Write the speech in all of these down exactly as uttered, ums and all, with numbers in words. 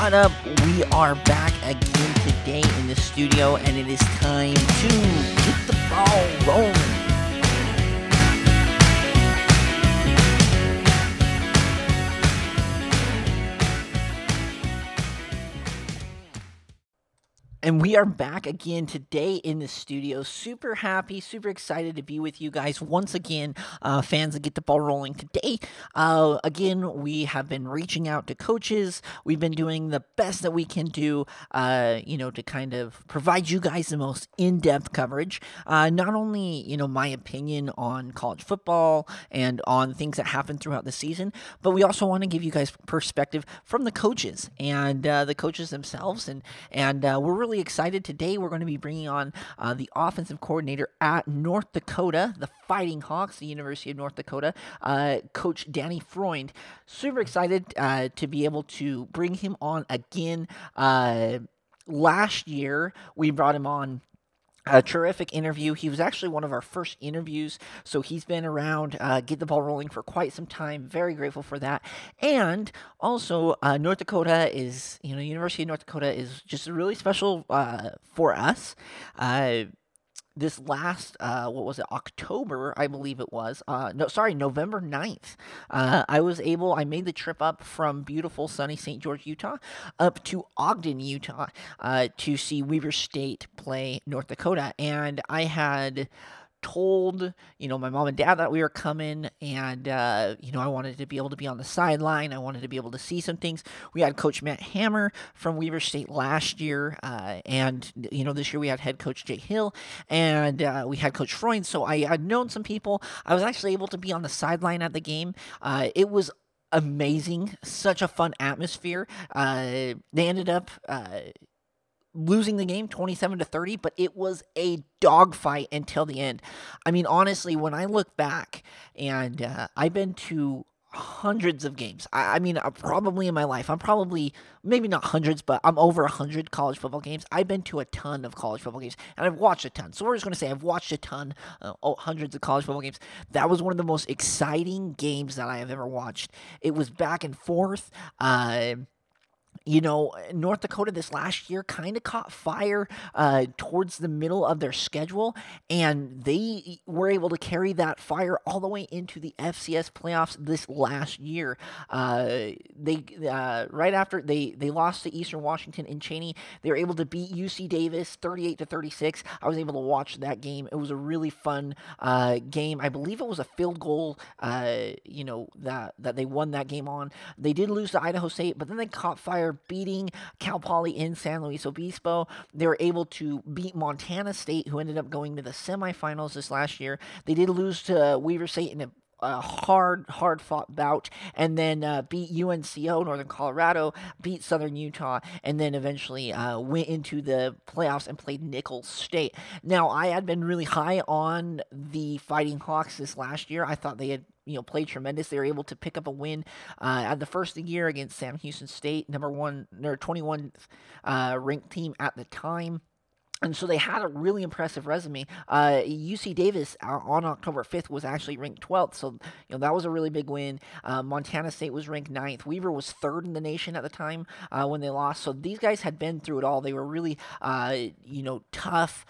What up? We are back again today in the studio, and it is time to get the ball rolling. And we are back again today in the studio. Super happy, super excited to be with you guys once again, uh, fans that get the ball rolling today. Uh, again, we have been reaching out to coaches. We've been doing the best that we can do, uh, you know, to kind of provide you guys the most in-depth coverage. Uh, not only, you know, my opinion on college football and on things that happen throughout the season, but we also want to give you guys perspective from the coaches and uh, the coaches themselves. And, and uh, we're really excited today. We're going to be bringing on uh, the offensive coordinator at North Dakota, the Fighting Hawks, the University of North Dakota, uh, Coach Danny Freund. Super excited uh, to be able to bring him on again. Uh, last year, we brought him on. A terrific interview. He was actually one of our first interviews, so he's been around uh, Get the Ball Rolling for quite some time. Very grateful for that. And also, uh, North Dakota is, you know, University of North Dakota is just really special uh, for us. Uh, this last, uh, what was it, October, I believe it was, uh, no, sorry, November ninth, uh, I was able, I made the trip up from beautiful sunny Saint George, Utah, up to Ogden, Utah, uh, to see Weber State play North Dakota, and I had told, you know, my mom and dad that we were coming, and, uh, you know, I wanted to be able to be on the sideline. I wanted to be able to see some things. We had Coach Matt Hammer from Weber State last year, uh, and, you know, this year we had head coach Jay Hill, and uh, we had Coach Freund, so I had known some people. I was actually able to be on the sideline at the game. Uh, it was amazing, such a fun atmosphere. Uh, they ended up uh, losing the game twenty-seven to thirty, but it was a dogfight until the end. I mean, honestly, when I look back, and uh, I've been to hundreds of games. I, I mean, uh, probably in my life, I'm probably, maybe not hundreds, but I'm over one hundred college football games. I've been to a ton of college football games, and I've watched a ton. So we're just going to say I've watched a ton, uh, oh, hundreds of college football games. That was one of the most exciting games that I have ever watched. It was back and forth. Uh... You know, North Dakota this last year kind of caught fire uh, towards the middle of their schedule, and they were able to carry that fire all the way into the F C S playoffs this last year. Uh, they uh, right after they they lost to Eastern Washington in Cheney, they were able to beat U C Davis thirty-eight to thirty-six. I was able to watch that game. It was a really fun uh, game. I believe it was a field goal. Uh, you know that that they won that game on. They did lose to Idaho State, but then they caught fire. Beating Cal Poly in San Luis Obispo. They were able to beat Montana State, who ended up going to the semifinals this last year. They did lose to Weber State in a, a hard, hard-fought bout, and then uh, beat U N C O, Northern Colorado, beat Southern Utah, and then eventually uh, went into the playoffs and played Nicholls State. Now, I had been really high on the Fighting Hawks this last year. I thought they had You know, played tremendous. They were able to pick up a win uh, at the first of the year against Sam Houston State, number one, or twenty-one uh, ranked team at the time. And so they had a really impressive resume. Uh, U C Davis uh, on October fifth was actually ranked twelfth, so you know that was a really big win. Uh, Montana State was ranked ninth. Weaver was third in the nation at the time uh, when they lost. So these guys had been through it all. They were really, uh, you know, tough,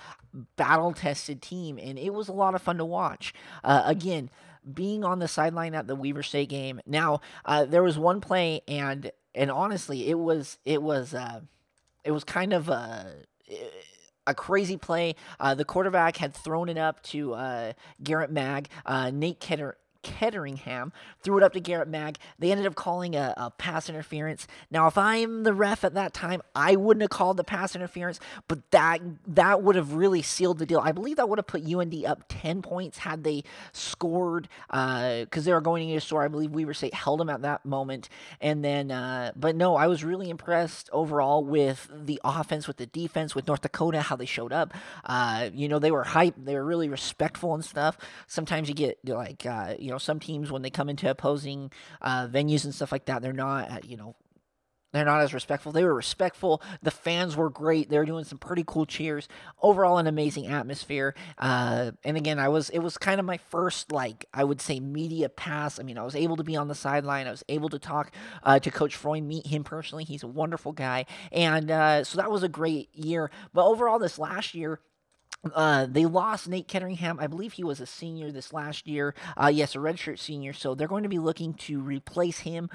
battle-tested team, and it was a lot of fun to watch. Uh, again, being on the sideline at the Weber State game. Now, uh, there was one play, and and honestly, it was it was uh, it was kind of a. It, A crazy play. Uh, the quarterback had thrown it up to uh, Garett Maag. Uh, Nate Ketter- Ketteringham threw it up to Garett Maag. They ended up calling a, a pass interference. Now, if I'm the ref at that time, I wouldn't have called the pass interference, but that that would have really sealed the deal. I believe that would have put U N D up ten points had they scored, because uh, they were going into a score. I believe Weber State held them at that moment, and then, uh, but no, I was really impressed overall with the offense, with the defense, with North Dakota, how they showed up. Uh, you know, they were hyped. They were really respectful and stuff. Sometimes you get like, uh, you know, some teams when they come into opposing uh, venues and stuff like that, they're not, uh, you know, They're not as respectful. They were respectful. The fans were great. They were doing some pretty cool cheers. Overall, an amazing atmosphere. Uh, and again, I was it was kind of my first, like, I would say, media pass. I mean, I was able to be on the sideline. I was able to talk uh, to Coach Freund, meet him personally. He's a wonderful guy. And uh, so that was a great year. But overall, this last year, Uh, they lost Nate Ketteringham. I believe he was a senior this last year. Uh, yes, a redshirt senior. So they're going to be looking to replace him.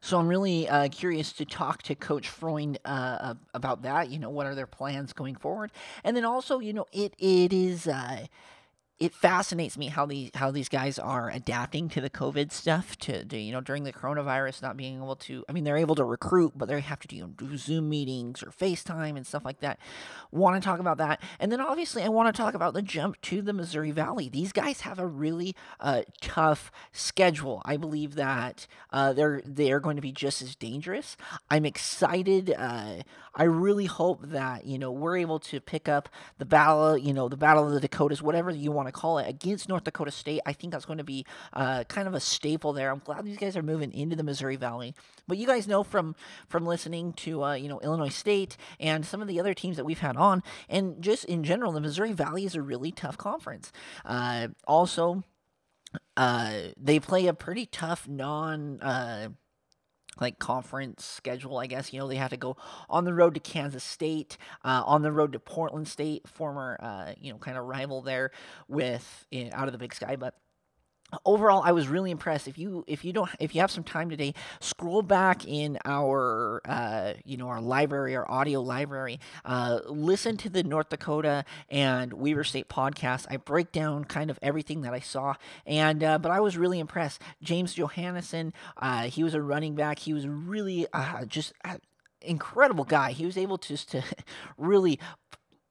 So I'm really uh, curious to talk to Coach Freund uh, about that. You know, what are their plans going forward? And then also, you know, it it is. Uh, It fascinates me how these how these guys are adapting to the COVID stuff, to, to, you know, during the coronavirus, not being able to, I mean, they're able to recruit, but they have to do, you know, do Zoom meetings or FaceTime and stuff like that. Want to talk about that. And then obviously I want to talk about the jump to the Missouri Valley. These guys have a really uh, tough schedule. I believe that uh, they're, they're going to be just as dangerous. I'm excited. Uh, I really hope that, you know, we're able to pick up the battle, you know, the Battle of the Dakotas, whatever you want to call it, against North Dakota State. I think that's going to be uh, kind of a staple there. I'm glad these guys are moving into the Missouri Valley. But you guys know from from listening to uh, you know, Illinois State and some of the other teams that we've had on, and just in general, the Missouri Valley is a really tough conference. Uh, also, uh, they play a pretty tough non. Uh, like conference schedule, I guess. You know, they have to go on the road to Kansas State, uh, on the road to Portland State, former, uh, you know, kind of rival there with, you know, out of the Big Sky. But overall, I was really impressed. If you if you don't if you have some time today, scroll back in our uh, you know, our library, our audio library. Uh, listen to the North Dakota and Weber State podcast. I break down kind of everything that I saw, and uh, but I was really impressed. James Johansson, uh, he was a running back. He was really uh, just an incredible guy. He was able to just to really.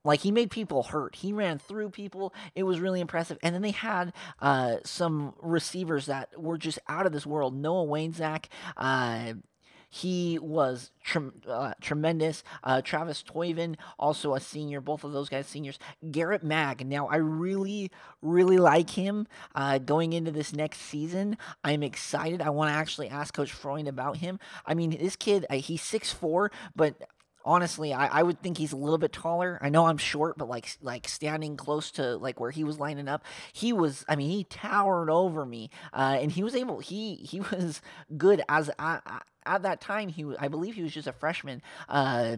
Like, he made people hurt. He ran through people. It was really impressive. And then they had uh, some receivers that were just out of this world. Noah Wanzek, uh, he was tre- uh, tremendous. Uh, Travis Toyvin, also a senior. Both of those guys seniors. Garett Maag. Now, I really, really like him uh, going into this next season. I'm excited. I want to actually ask Coach Freund about him. I mean, this kid, uh, he's six foot four, but... Honestly, I, I would think he's a little bit taller. I know I'm short, but like like standing close to like where he was lining up, he was. I mean, he towered over me, uh, and he was able. He he was good as I, I, at that time. He was, I believe he was just a freshman. Uh,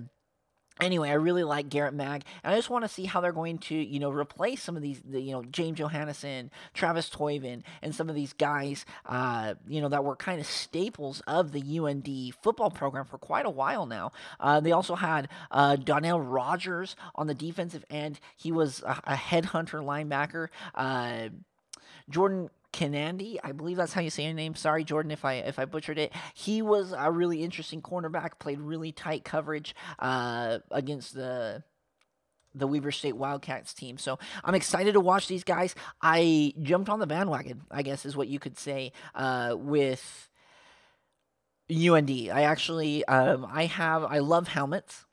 Anyway, I really like Garett Maag, and I just want to see how they're going to, you know, replace some of these, the, you know, James Johansson, Travis Toyvin, and some of these guys, uh, you know, that were kind of staples of the U N D football program for quite a while now. Uh, they also had uh, Donnell Rogers on the defensive end. He was a, a headhunter linebacker. Uh, Jordan Canady, I believe that's how you say your name. Sorry, Jordan, if I if I butchered it. He was a really interesting cornerback, played really tight coverage uh, against the the Weber State Wildcats team. So I'm excited to watch these guys. I jumped on the bandwagon, I guess is what you could say, uh, with U N D. I actually, um, I have, I love helmets.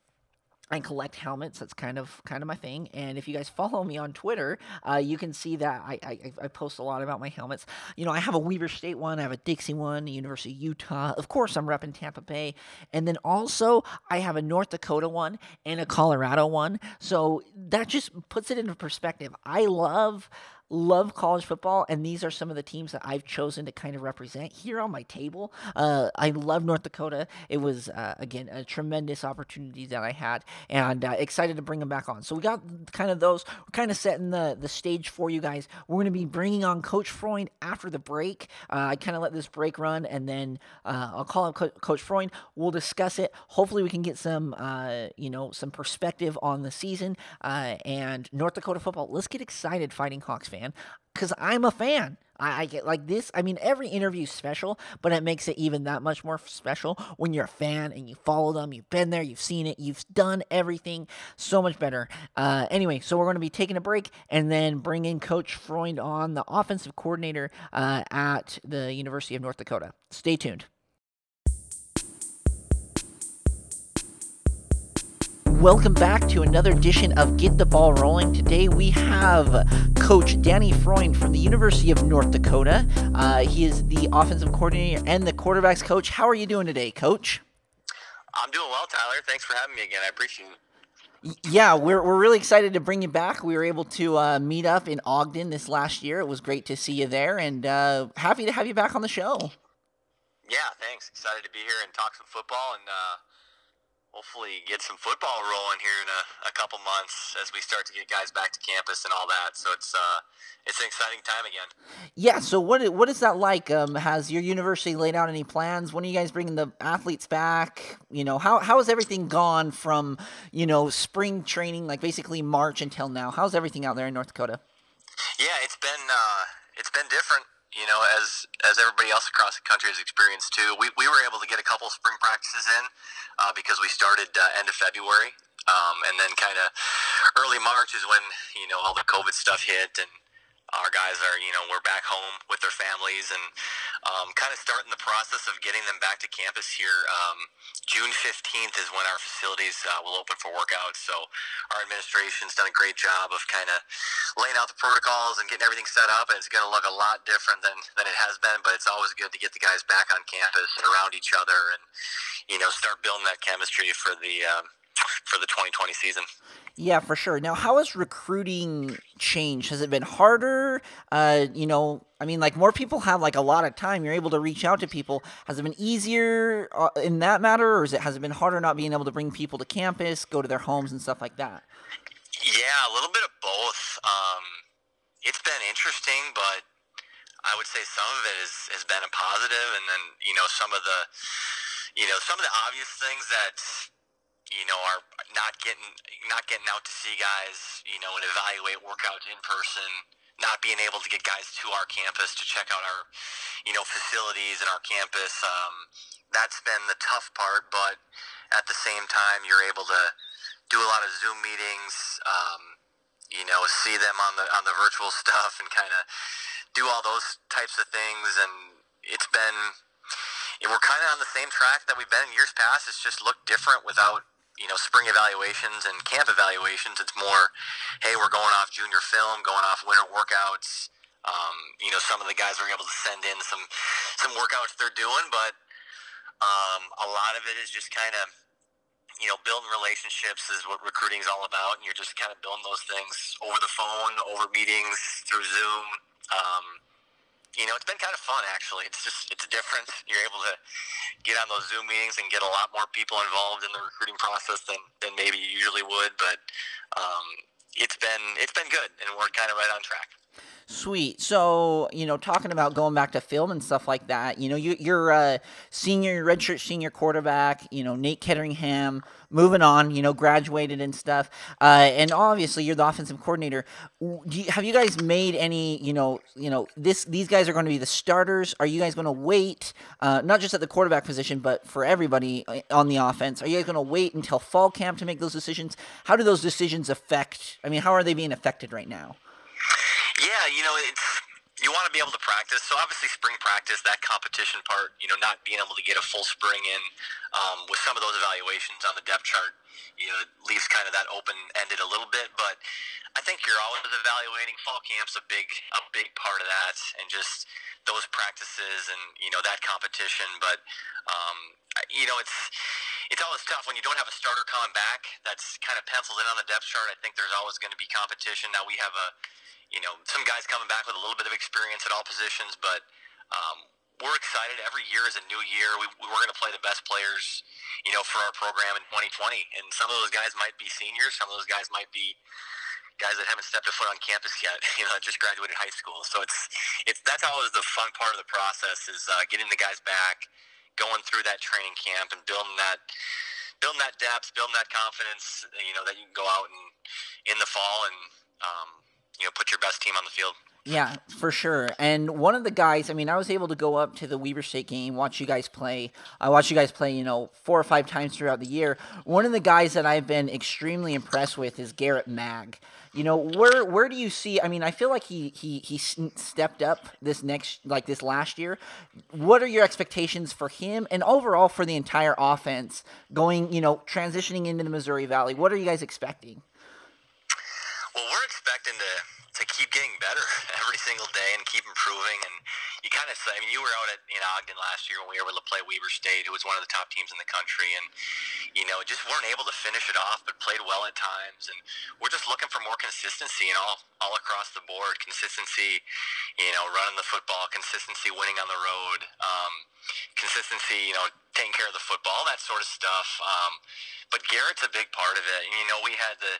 I collect helmets. That's kind of kind of my thing. And if you guys follow me on Twitter, uh, you can see that I, I I post a lot about my helmets. You know, I have a Weber State one. I have a Dixie one, University of Utah. Of course, I'm repping Tampa Bay. And then also, I have a North Dakota one and a Colorado one. So that just puts it into perspective. I love... Love college football, and these are some of the teams that I've chosen to kind of represent here on my table. Uh, I love North Dakota. It was, uh, again, a tremendous opportunity that I had, and uh, excited to bring them back on. So we got kind of those. We're kind of setting the, the stage for you guys. We're going to be bringing on Coach Freund after the break. Uh, I kind of let this break run, and then uh, I'll call up Co- Coach Freund. We'll discuss it. Hopefully we can get some, uh, you know, some perspective on the season uh, and North Dakota football. Let's get excited, Fighting Hawks fans. Because I'm a fan. I, I get like this. I mean, every interview is special, but it makes it even that much more special when you're a fan and you follow them. You've been there. You've seen it. You've done everything so much better. Uh, anyway, so we're going to be taking a break and then bring in Coach Freund on, the offensive coordinator uh, at the University of North Dakota. Stay tuned. Welcome back to another edition of Get the Ball Rolling. Today we have Coach Danny Freund from the University of North Dakota. Uh, he is the offensive coordinator and the quarterback's coach. How are you doing today, Coach? I'm doing well, Tyler. Thanks for having me again. I appreciate it. Yeah, we're we're really excited to bring you back. We were able to uh, meet up in Ogden this last year. It was great to see you there, and uh, happy to have you back on the show. Yeah, thanks. Excited to be here and talk some football, and uh, hopefully get some football rolling here in a, a couple months as we start to get guys back to campus and all that. So it's uh, it's an exciting time again. Yeah. So what what is that like? Um, has your university laid out any plans? When are you guys bringing the athletes back? You know, how how has everything gone from, you know, spring training, like basically March, until now? How's everything out there in North Dakota? Yeah, it's been uh, it's been different, you know, as as everybody else across the country has experienced too. We we were able to get a couple spring practices in uh, because we started uh, end of February, um, and then kind of early March is when, you know, all the COVID stuff hit, and our guys are, you know, we're back home with their families, and um, kind of starting the process of getting them back to campus here. Um, June fifteenth is when our facilities uh, will open for workouts. So our administration's done a great job of kind of laying out the protocols and getting everything set up, and it's going to look a lot different than, than it has been, but it's always good to get the guys back on campus and around each other and, you know, start building that chemistry for the um, for the twenty twenty season. Yeah, for sure. Now, how has recruiting changed? Has it been harder? Uh, you know, I mean, like, more people have, like, a lot of time. You're able to reach out to people. Has it been easier uh, in that matter, or is it, has it been harder not being able to bring people to campus, go to their homes and stuff like that? Yeah, a little bit of both. Um, it's been interesting, but I would say some of it is, has been a positive, and then, you know, some of the, you know, some of the obvious things that, you know, are not getting not getting out to see guys, you know, and evaluate workouts in person, not being able to get guys to our campus to check out our, you know, facilities and our campus. Um, that's been the tough part, but at the same time, you're able to do a lot of Zoom meetings, um, you know, see them on the on the virtual stuff and kind of do all those types of things, and it's been, we're kind of on the same track that we've been in years past. It's just looked different without, you know, spring evaluations and camp evaluations. It's more, hey, we're going off junior film, going off winter workouts. Um, you know, some of the guys were able to send in some some workouts they're doing, but um, a lot of it is just kind of, you know, building relationships is what recruiting is all about, and you're just kind of building those things over the phone, over meetings, through Zoom. Um, you know, it's been kind of fun, actually. It's just, it's different. You're able to get on those Zoom meetings and get a lot more people involved in the recruiting process than, than maybe you usually would. But um, it's been, it's been good, and we're kind of right on track. Sweet. So, you know, talking about going back to film and stuff like that, you know, you, you're a senior, redshirt senior quarterback, you know, Nate Ketteringham, moving on, you know, graduated and stuff. Uh, and obviously you're the offensive coordinator. Do you, have you guys made any, you know, you know, this, these guys are going to be the starters. Are you guys going to wait, uh, not just at the quarterback position, but for everybody on the offense? Are you guys going to wait until fall camp to make those decisions? How do those decisions affect, I mean, how are they being affected right now? Yeah, you know, it's, you want to be able to practice. So obviously spring practice, that competition part, you know, not being able to get a full spring in um, with some of those evaluations on the depth chart, you know, it leaves kind of that open-ended a little bit. But I think you're always evaluating. Fall camp's a big, a big part of that, and just those practices and, you know, that competition. But, um, you know, it's it's always tough when you don't have a starter coming back. That's kind of penciled in on the depth chart. I think there's always going to be competition. Now we have a, you know, some guys coming back with a little bit of experience at all positions, but um, we're excited. Every year is a new year. We, we're going to play the best players, you know, for our program in twenty twenty. And some of those guys might be seniors. Some of those guys might be guys that haven't stepped a foot on campus yet, you know, just graduated high school. So it's it's that's always the fun part of the process, is uh, getting the guys back, going through that training camp and building that building that depth, building that confidence, you know, that you can go out and in the fall and um, you know, put your best team on the field. Yeah, for sure. And one of the guys, I mean, I was able to go up to the Weber State game, watch you guys play. I watched you guys play, you know, four or five times throughout the year. One of the guys that I've been extremely impressed with is Garett Maag. You know, where where do you see, I mean, I feel like he he he stepped up this next, like this last year. What are your expectations for him and overall for the entire offense going, you know, transitioning into the Missouri Valley? What are you guys expecting? Well, we're expecting to, to keep getting better every single day and keep improving, and you kind of say, I mean, you were out at in Ogden last year when we were able to play Weber State, who was one of the top teams in the country, and, you know, just weren't able to finish it off, but played well at times. And we're just looking for more consistency, and all all across the board, consistency, you know, running the football, consistency winning on the road, um, consistency, you know, taking care of the football, that sort of stuff. Um, but Garett's a big part of it. And, you know, we had the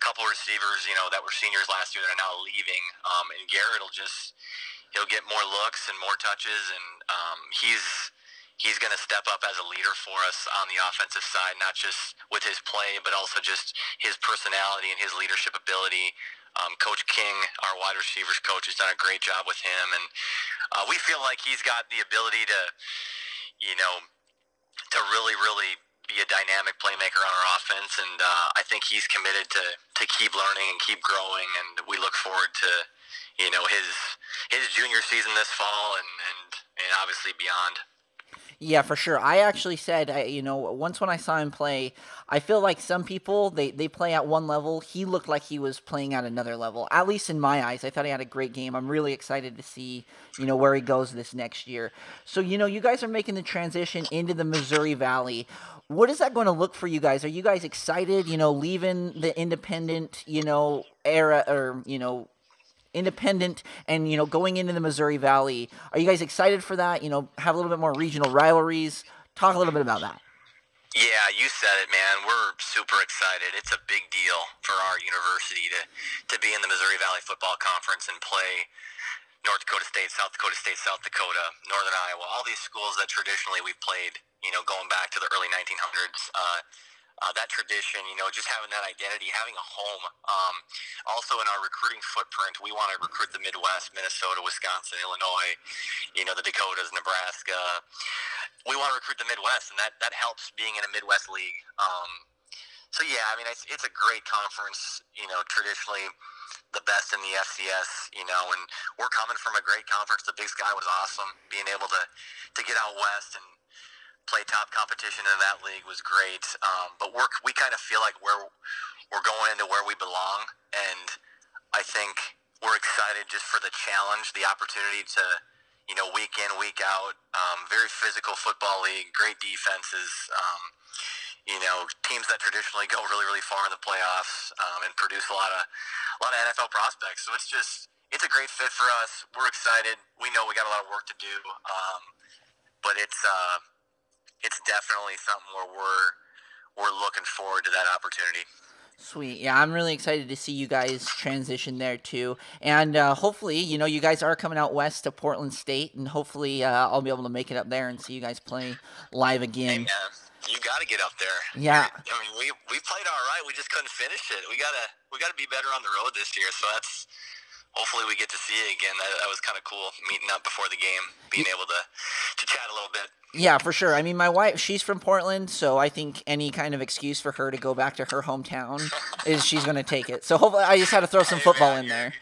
couple receivers, you know, that were seniors last year that are now leaving, um, and Garett will just. He'll get more looks and more touches, and um, he's he's going to step up as a leader for us on the offensive side, not just with his play, but also just his personality and his leadership ability. Um, Coach King, our wide receivers coach, has done a great job with him, and uh, we feel like he's got the ability to, you know, to really, really be a dynamic playmaker on our offense, and uh, I think he's committed to, to keep learning and keep growing, and we look forward to, you know, his his junior season this fall and, and, and obviously beyond. Yeah, for sure. I actually said, I, you know, once when I saw him play, I feel like some people, they, they play at one level. He looked like he was playing at another level, at least in my eyes. I thought he had a great game. I'm really excited to see, you know, where he goes this next year. So, you know, you guys are making the transition into the Missouri Valley. What is that going to look for you guys? Are you guys excited, you know, leaving the independent, you know, era or, you know, independent and, you know, going into the Missouri Valley? Are you guys excited for that? You know, have a little bit more regional rivalries. Talk a little bit about that. Yeah, you said it, man. We're super excited. It's a big deal for our university to, to be in the Missouri Valley Football Conference and play North Dakota State, South Dakota State, South Dakota, Northern Iowa, all these schools that traditionally we've played, you know, going back to the early nineteen hundreds, uh, Uh, that tradition, you know, just having that identity, having a home. Um, also in our recruiting footprint, we want to recruit the Midwest, Minnesota, Wisconsin, Illinois, you know, the Dakotas, Nebraska. We want to recruit the Midwest, and that, that helps being in a Midwest league. Um, so, yeah, I mean, it's, it's a great conference, you know, traditionally the best in the F C S, you know, and we're coming from a great conference. The Big Sky was awesome. Being able to, to get out west and play top competition in that league was great, um, but we're, we kind of feel like we're we're going into where we belong, and I think we're excited just for the challenge, the opportunity to, you know, week in, week out, um, very physical football league, great defenses, um, you know, teams that traditionally go really, really far in the playoffs, um, and produce a lot of a lot of N F L prospects. So it's just it's a great fit for us. We're excited. We know we got a lot of work to do, um, but it's. Uh, It's definitely something where we're we're looking forward to that opportunity. Sweet. Yeah, I'm really excited to see you guys transition there too. And uh, hopefully, you know, you guys are coming out west to Portland State, and hopefully uh, I'll be able to make it up there and see you guys play live again. Hey, man, you got to get up there. Yeah. I mean, we we played all right. We just couldn't finish it. We gotta we gotta be better on the road this year. So that's. Hopefully we get to see it again. That, that was kind of cool, meeting up before the game, being able to, to chat a little bit. Yeah, for sure. I mean, my wife, she's from Portland, so I think any kind of excuse for her to go back to her hometown is she's going to take it. So hopefully I just had to throw some hey, football man, in you're, there.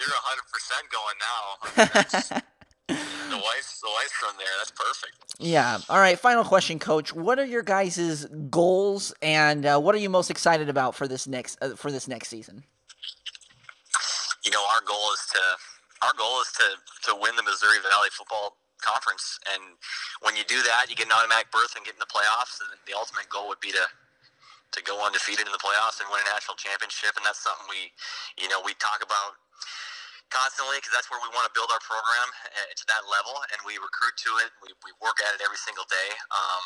You're one hundred percent going now. I mean, the, wife's, the wife's from there. That's perfect. Yeah. All right, final question, Coach. What are your guys' goals, and uh, what are you most excited about for this next uh, for this next season? You know, our goal is to our goal is to, to win the Missouri Valley Football Conference, and when you do that, you get an automatic berth and get in the playoffs. And the ultimate goal would be to to go undefeated in the playoffs and win a national championship. And that's something we, you know, we talk about constantly because that's where we want to build our program uh, to that level, and we recruit to it. We we work at it every single day. Um,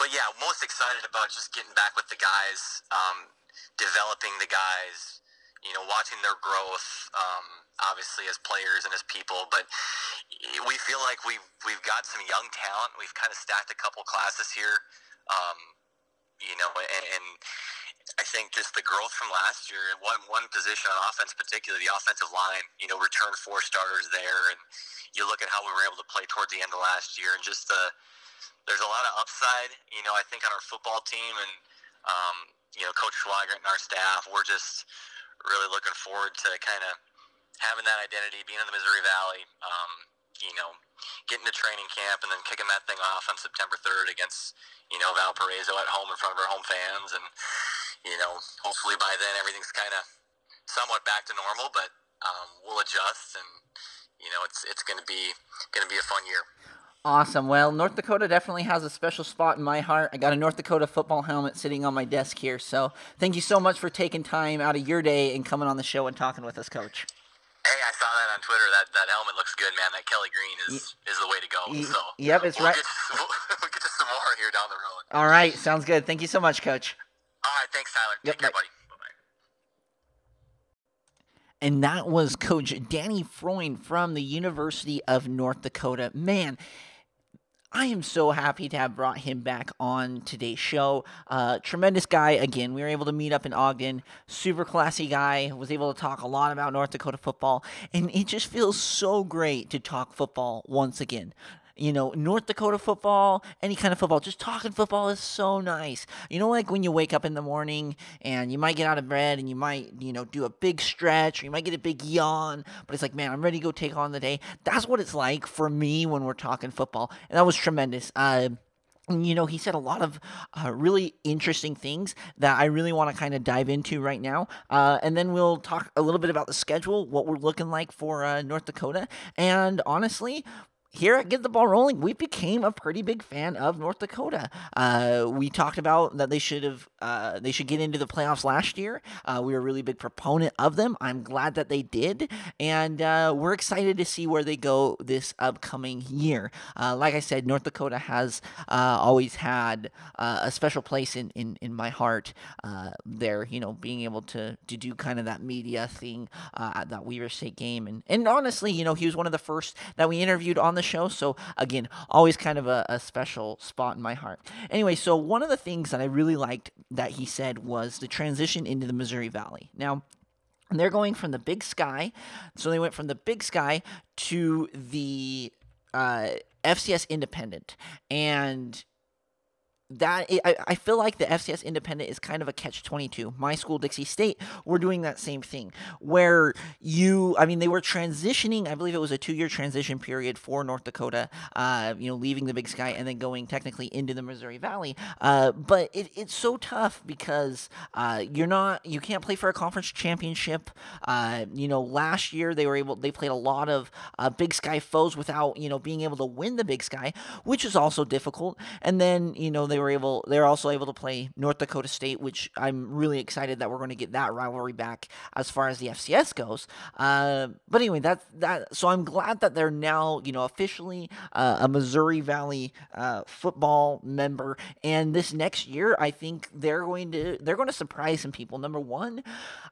but yeah, most excited about just getting back with the guys, um, developing the guys. You know, watching their growth, um, obviously as players and as people, but we feel like we've we've got some young talent. We've kind of stacked a couple classes here, um, you know, and, and I think just the growth from last year in one one position on offense, particularly the offensive line. You know, return four starters there, and you look at how we were able to play towards the end of last year, and just the there's a lot of upside. You know, I think on our football team, and um, you know, Coach Schwager and our staff, we're just really looking forward to kind of having that identity, being in the Missouri Valley, um, you know, getting to training camp and then kicking that thing off on September third against, you know, Valparaiso at home in front of our home fans. And, you know, hopefully by then everything's kind of somewhat back to normal, but um, we'll adjust and, you know, it's it's going to be going to be a fun year. Awesome. Well, North Dakota definitely has a special spot in my heart. I got a North Dakota football helmet sitting on my desk here. So thank you so much for taking time out of your day and coming on the show and talking with us, Coach. Hey, I saw that on Twitter. That that helmet looks good, man. That Kelly Green is, is the way to go. So yep, it's we'll right. Get to, we'll, we'll get to some more here down the road. All right. Sounds good. Thank you so much, Coach. All right. Thanks, Tyler. Yep, Take care, right. buddy. And that was Coach Danny Freund from the University of North Dakota. Man, I am so happy to have brought him back on today's show. Uh, tremendous guy. Again, we were able to meet up in Ogden. Super classy guy. Was able to talk a lot about North Dakota football. And it just feels so great to talk football once again. You know, North Dakota football, any kind of football, just talking football is so nice. You know, like when you wake up in the morning and you might get out of bed and you might, you know, do a big stretch or you might get a big yawn, but it's like, man, I'm ready to go take on the day. That's what it's like for me when we're talking football. And that was tremendous. Uh, you know, he said a lot of uh, really interesting things that I really want to kind of dive into right now. Uh, and then we'll talk a little bit about the schedule, what we're looking like for uh, North Dakota. And honestly, here at Get the Ball Rolling, we became a pretty big fan of North Dakota. Uh, we talked about that they should have, uh, they should get into the playoffs last year. Uh, we were a really big proponent of them. I'm glad that they did, and uh, we're excited to see where they go this upcoming year. Uh, like I said, North Dakota has uh, always had uh, a special place in in, in my heart. Uh, there, you know, being able to to do kind of that media thing uh, at that Weber State game, and and honestly, you know, he was one of the first that we interviewed on the show. So again, always kind of a, a special spot in my heart. Anyway, so one of the things that I really liked that he said was the transition into the Missouri Valley. Now, they're going from the Big Sky. So they went from the Big Sky to the uh, F C S Independent. And that I, I feel like the F C S Independent is kind of a catch twenty-two. My school, Dixie State, we're doing that same thing where you, I mean, they were transitioning. I believe it was a two-year transition period for North Dakota, uh, you know, leaving the Big Sky and then going technically into the Missouri Valley. Uh, but it, it's so tough because uh, you're not, you can't play for a conference championship. Uh, you know, last year they were able, they played a lot of uh, Big Sky foes without, you know, being able to win the Big Sky, which is also difficult. And then, you know, they were able, they're also able to play North Dakota State, which I'm really excited that we're going to get that rivalry back as far as the F C S goes. Uh, but anyway, that's that. So I'm glad that they're now, you know, officially uh, a Missouri Valley uh, football member. And this next year, I think they're going to they're going to surprise some people. Number one,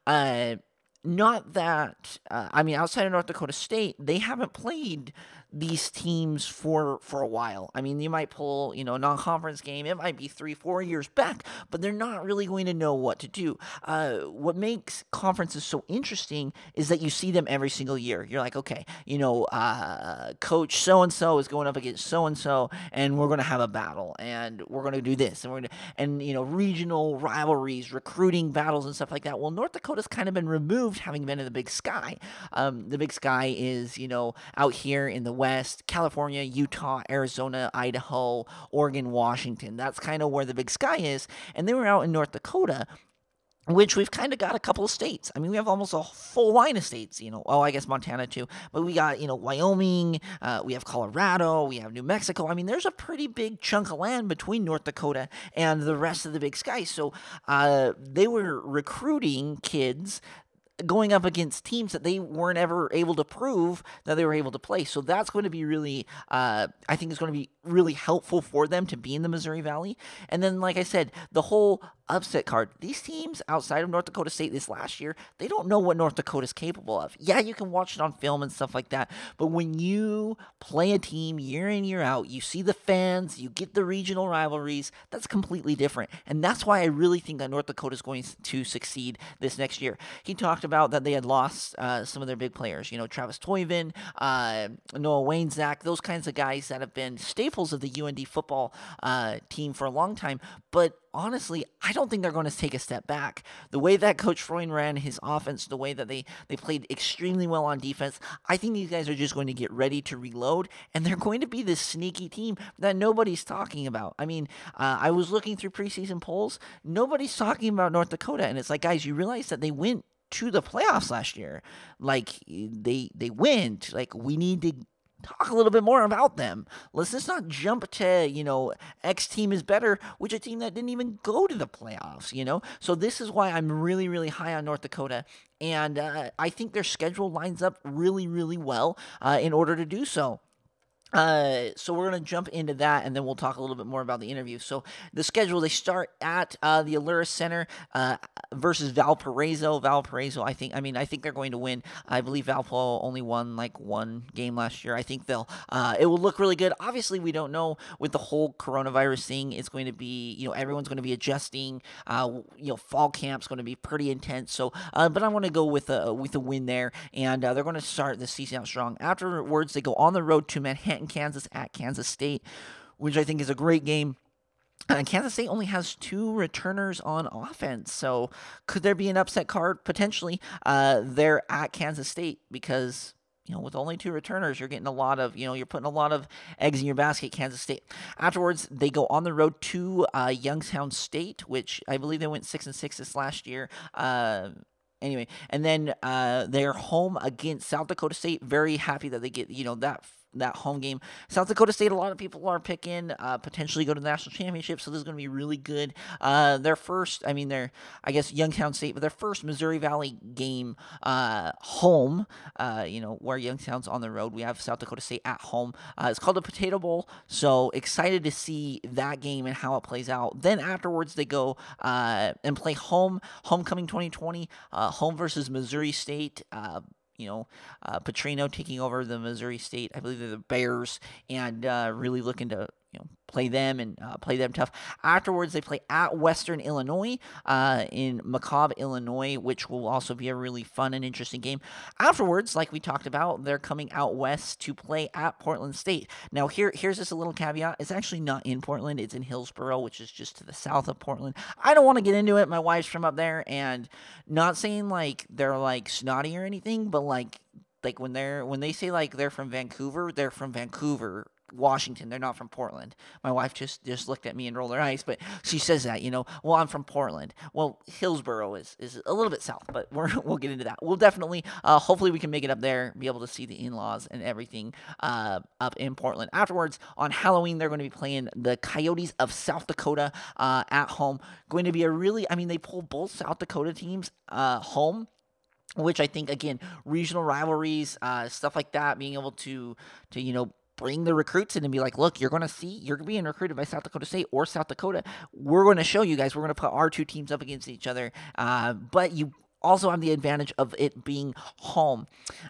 uh, not that uh, I mean, outside of North Dakota State, they haven't played these teams for for a while. I mean, you might pull, you know, a non-conference game. It might be three, four years back, but they're not really going to know what to do. Uh, what makes conferences so interesting is that you see them every single year. You're like, okay, you know, uh, coach so-and-so is going up against so-and-so, and we're going to have a battle, and we're going to do this, and we're going to, and, you know, regional rivalries, recruiting battles, and stuff like that. Well, North Dakota's kind of been removed, having been in the Big Sky. Um, the Big Sky is, you know, out here in the West, California, Utah, Arizona, Idaho, Oregon, Washington. That's kind of where the Big Sky is. And they were out in North Dakota, which we've kind of got a couple of states. I mean, we have almost a full line of states, you know. Oh, I guess Montana too. But we got, you know, Wyoming, uh, we have Colorado, we have New Mexico. I mean, there's a pretty big chunk of land between North Dakota and the rest of the Big Sky. So uh, they were recruiting kids going up against teams that they weren't ever able to prove that they were able to play. So that's going to be really, uh, I think it's going to be really helpful for them to be in the Missouri Valley. And then, like I said, the whole upset card. These teams outside of North Dakota State this last year, they don't know what North Dakota is capable of. Yeah, you can watch it on film and stuff like that, but when you play a team year in, year out, you see the fans, you get the regional rivalries, that's completely different. And that's why I really think that North Dakota is going to succeed this next year. He talked about that they had lost uh, some of their big players, you know, Travis Toyvin, uh, Noah Wanzek, those kinds of guys that have been staples of the U N D football uh, team for a long time, but honestly, I don't think they're going to take a step back. The way that Coach Freund ran his offense, the way that they, they played extremely well on defense, I think these guys are just going to get ready to reload, and they're going to be this sneaky team that nobody's talking about. I mean, uh, I was looking through preseason polls. Nobody's talking about North Dakota, and it's like, guys, you realize that they went to the playoffs last year. Like, they they went. Like, we need to talk a little bit more about them. Let's just not jump to, you know, X team is better, which a team that didn't even go to the playoffs, you know? So this is why I'm really, really high on North Dakota. And uh, I think their schedule lines up really, really well uh, in order to do so. Uh, so we're going to jump into that, and then we'll talk a little bit more about the interview. So the schedule, they start at uh, the Alerus Center uh, versus Valparaiso. Valparaiso, I think, I mean, I think they're going to win. I believe Valpo only won, like, one game last year. I think they'll, uh, it will look really good. Obviously, we don't know with the whole coronavirus thing. It's going to be, you know, everyone's going to be adjusting. Uh, you know, fall camp's going to be pretty intense. So, uh, but I want to go with a, with a win there, and uh, they're going to start the season out strong. Afterwards, they go on the road to Manhattan, Kansas, at Kansas State, which I think is a great game. Uh, Kansas State only has two returners on offense, so could there be an upset card? Potentially. Uh, they're at Kansas State because, you know, with only two returners, you're getting a lot of, you know, you're putting a lot of eggs in your basket, Kansas State. Afterwards, they go on the road to uh, Youngstown State, which I believe they went six and six this last year. Uh, anyway, and then uh, they're home against South Dakota State. Very happy that they get, you know, that that home game. South Dakota State, a lot of people are picking, uh, potentially go to the national championship, so this is going to be really good. Uh, their first, I mean, their, I guess, Youngstown State, but their first Missouri Valley game, uh, home, uh, you know, where Youngstown's on the road. We have South Dakota State at home. Uh, it's called the Potato Bowl, so excited to see that game and how it plays out. Then afterwards, they go, uh, and play home, homecoming twenty twenty, uh, home versus Missouri State, uh, You know, uh, Petrino taking over the Missouri State. I believe they're the Bears, and uh, really looking to, you know, play them and uh, play them tough. Afterwards, they play at Western Illinois uh, in Macaw, Illinois, which will also be a really fun and interesting game. Afterwards, like we talked about, they're coming out west to play at Portland State. Now, here, here's just a little caveat. It's actually not in Portland. It's in Hillsboro, which is just to the south of Portland. I don't want to get into it. My wife's from up there, and not saying, like, they're, like, snotty or anything, but, like, like when they're when they say, like, they're from Vancouver, they're from Vancouver, Washington. They're not from Portland. My wife just just looked at me and rolled her eyes, but she says that, you know, well, I'm from Portland. Well, Hillsboro is is a little bit south, but we're, we'll get into that. We'll definitely, uh, hopefully we can make it up there, be able to see the in-laws and everything uh, up in Portland. Afterwards, on Halloween, they're going to be playing the Coyotes of South Dakota uh, at home. Going to be a really, I mean, they pull both South Dakota teams uh, home, which I think, again, regional rivalries, uh, stuff like that, being able to, to you know, bring the recruits in and be like, look, you're going to see, you're being recruited by South Dakota State or South Dakota. We're going to show you guys. We're going to put our two teams up against each other. Uh, but you also have the advantage of it being home.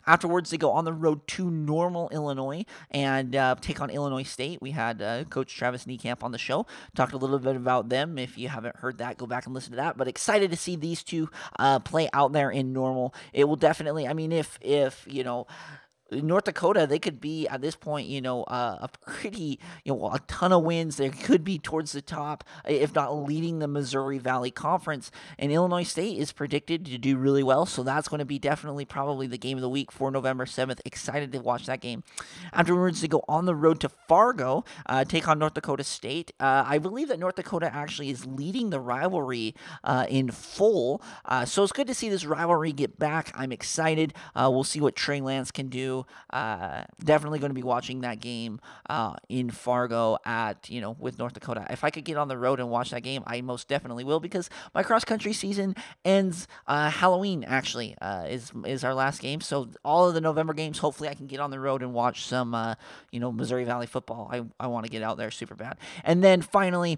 Afterwards, they go on the road to Normal, Illinois, and uh, take on Illinois State. We had uh, Coach Travis Niekamp on the show. Talked a little bit about them. If you haven't heard that, go back and listen to that. But excited to see these two uh, play out there in Normal. It will definitely, I mean, if, if you know, North Dakota, they could be at this point, you know, uh, a pretty, you know, a ton of wins. They could be towards the top, if not leading the Missouri Valley Conference. And Illinois State is predicted to do really well, so that's going to be definitely probably the game of the week for November seventh. Excited to watch that game. Afterwards, they go on the road to Fargo, uh, take on North Dakota State. Uh, I believe that North Dakota actually is leading the rivalry uh, in full, uh, so it's good to see this rivalry get back. I'm excited. Uh, we'll see what Trey Lance can do. Uh, definitely going to be watching that game uh, in Fargo at, you know, with North Dakota. If I could get on the road and watch that game, I most definitely will, because my cross-country season ends uh, Halloween, actually, uh, is is our last game. So all of the November games, hopefully I can get on the road and watch some, uh, you know, Missouri Valley football. I, I want to get out there super bad. And then finally,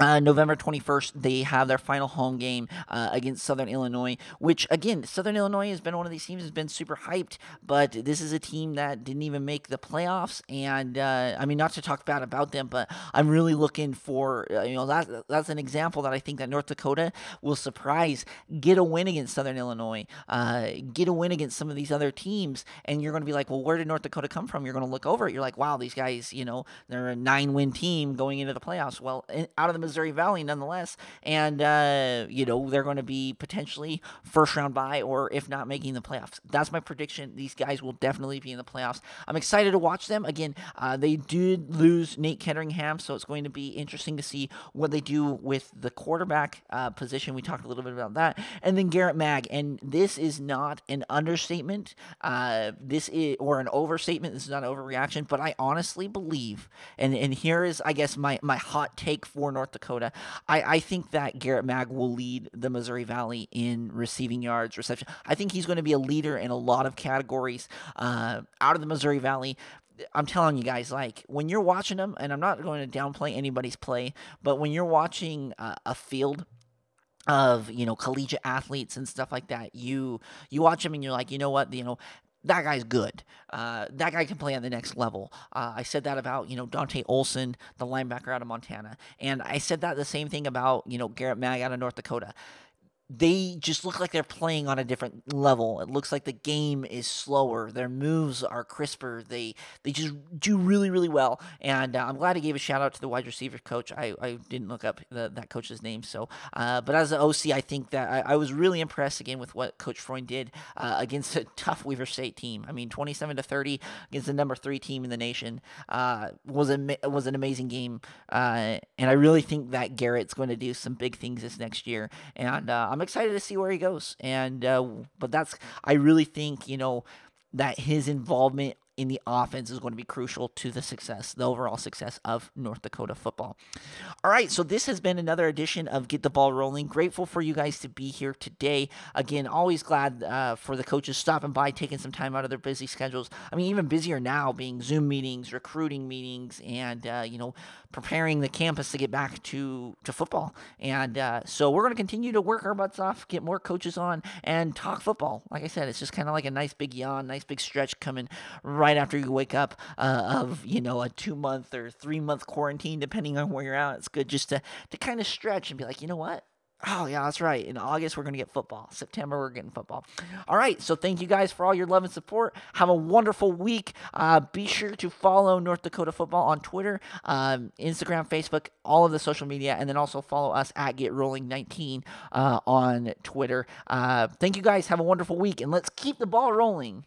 Uh, November twenty-first, they have their final home game uh, against Southern Illinois, which, again, Southern Illinois has been one of these teams that's been super hyped, but this is a team that didn't even make the playoffs, and, uh, I mean, not to talk bad about them, but I'm really looking for, uh, you know, that, that's an example that I think that North Dakota will surprise, get a win against Southern Illinois, uh, get a win against some of these other teams, and you're going to be like, well, where did North Dakota come from? You're going to look over it, you're like, wow, these guys, you know, they're a nine-win team going into the playoffs. Well, in, out of the Missouri Valley nonetheless. And, uh, you know, they're going to be potentially first round bye, or if not making the playoffs. That's my prediction. These guys will definitely be in the playoffs. I'm excited to watch them. Again, uh, they did lose Nate Ketteringham, so it's going to be interesting to see what they do with the quarterback uh, position. We talked a little bit about that. And then Garett Maag. And this is not an understatement. Uh, this is, or an overstatement. This is not an overreaction, but I honestly believe, and, and here is, I guess, my, my hot take for North Dakota. I, I think that Garett Maag will lead the Missouri Valley in receiving yards, reception. I think he's going to be a leader in a lot of categories uh, out of the Missouri Valley. I'm telling you guys, like, when you're watching them, and I'm not going to downplay anybody's play, but when you're watching uh, a field of, you know, collegiate athletes and stuff like that, you you watch them and you're like, you know what, you know, that guy's good. Uh, that guy can play at the next level. Uh, I said that about, you know, Dante Olson, the linebacker out of Montana. And I said that the same thing about, you know, Garett Maag out of North Dakota. They just look like they're playing on a different level. It looks like the game is slower. Their moves are crisper. They they just do really, really well. And uh, I'm glad I gave a shout-out to the wide receiver coach. I, I didn't look up the, that coach's name. So, uh, but as an O C, I think that I, I was really impressed, again, with what Coach Freund did uh, against a tough Weber State team. I mean, twenty-seven to thirty against the number three team in the nation uh, was, a, was an amazing game. Uh, and I really think that Garrett's going to do some big things this next year. And uh, I'm excited to see where he goes. And, uh, but that's, I really think, you know, that his involvement in the offense is going to be crucial to the success, the overall success of North Dakota football. All right, so this has been another edition of Get the Ball Rolling. Grateful for you guys to be here today. Again, always glad uh, for the coaches stopping by, taking some time out of their busy schedules. I mean, even busier now, being Zoom meetings, recruiting meetings, and, uh, you know, preparing the campus to get back to, to football. And uh, so we're going to continue to work our butts off, get more coaches on, and talk football. Like I said, it's just kind of like a nice big yawn, nice big stretch coming right right after you wake up uh, of, you know, a two-month or three-month quarantine, depending on where you're at. It's good just to, to kind of stretch and be like, you know what? Oh, yeah, that's right. In August, we're going to get football. September, we're getting football. All right, so thank you guys for all your love and support. Have a wonderful week. Uh, be sure to follow North Dakota Football on Twitter, um, Instagram, Facebook, all of the social media, and then also follow us at Get Rolling nineteen uh, on Twitter. Uh, thank you guys. Have a wonderful week, and let's keep the ball rolling.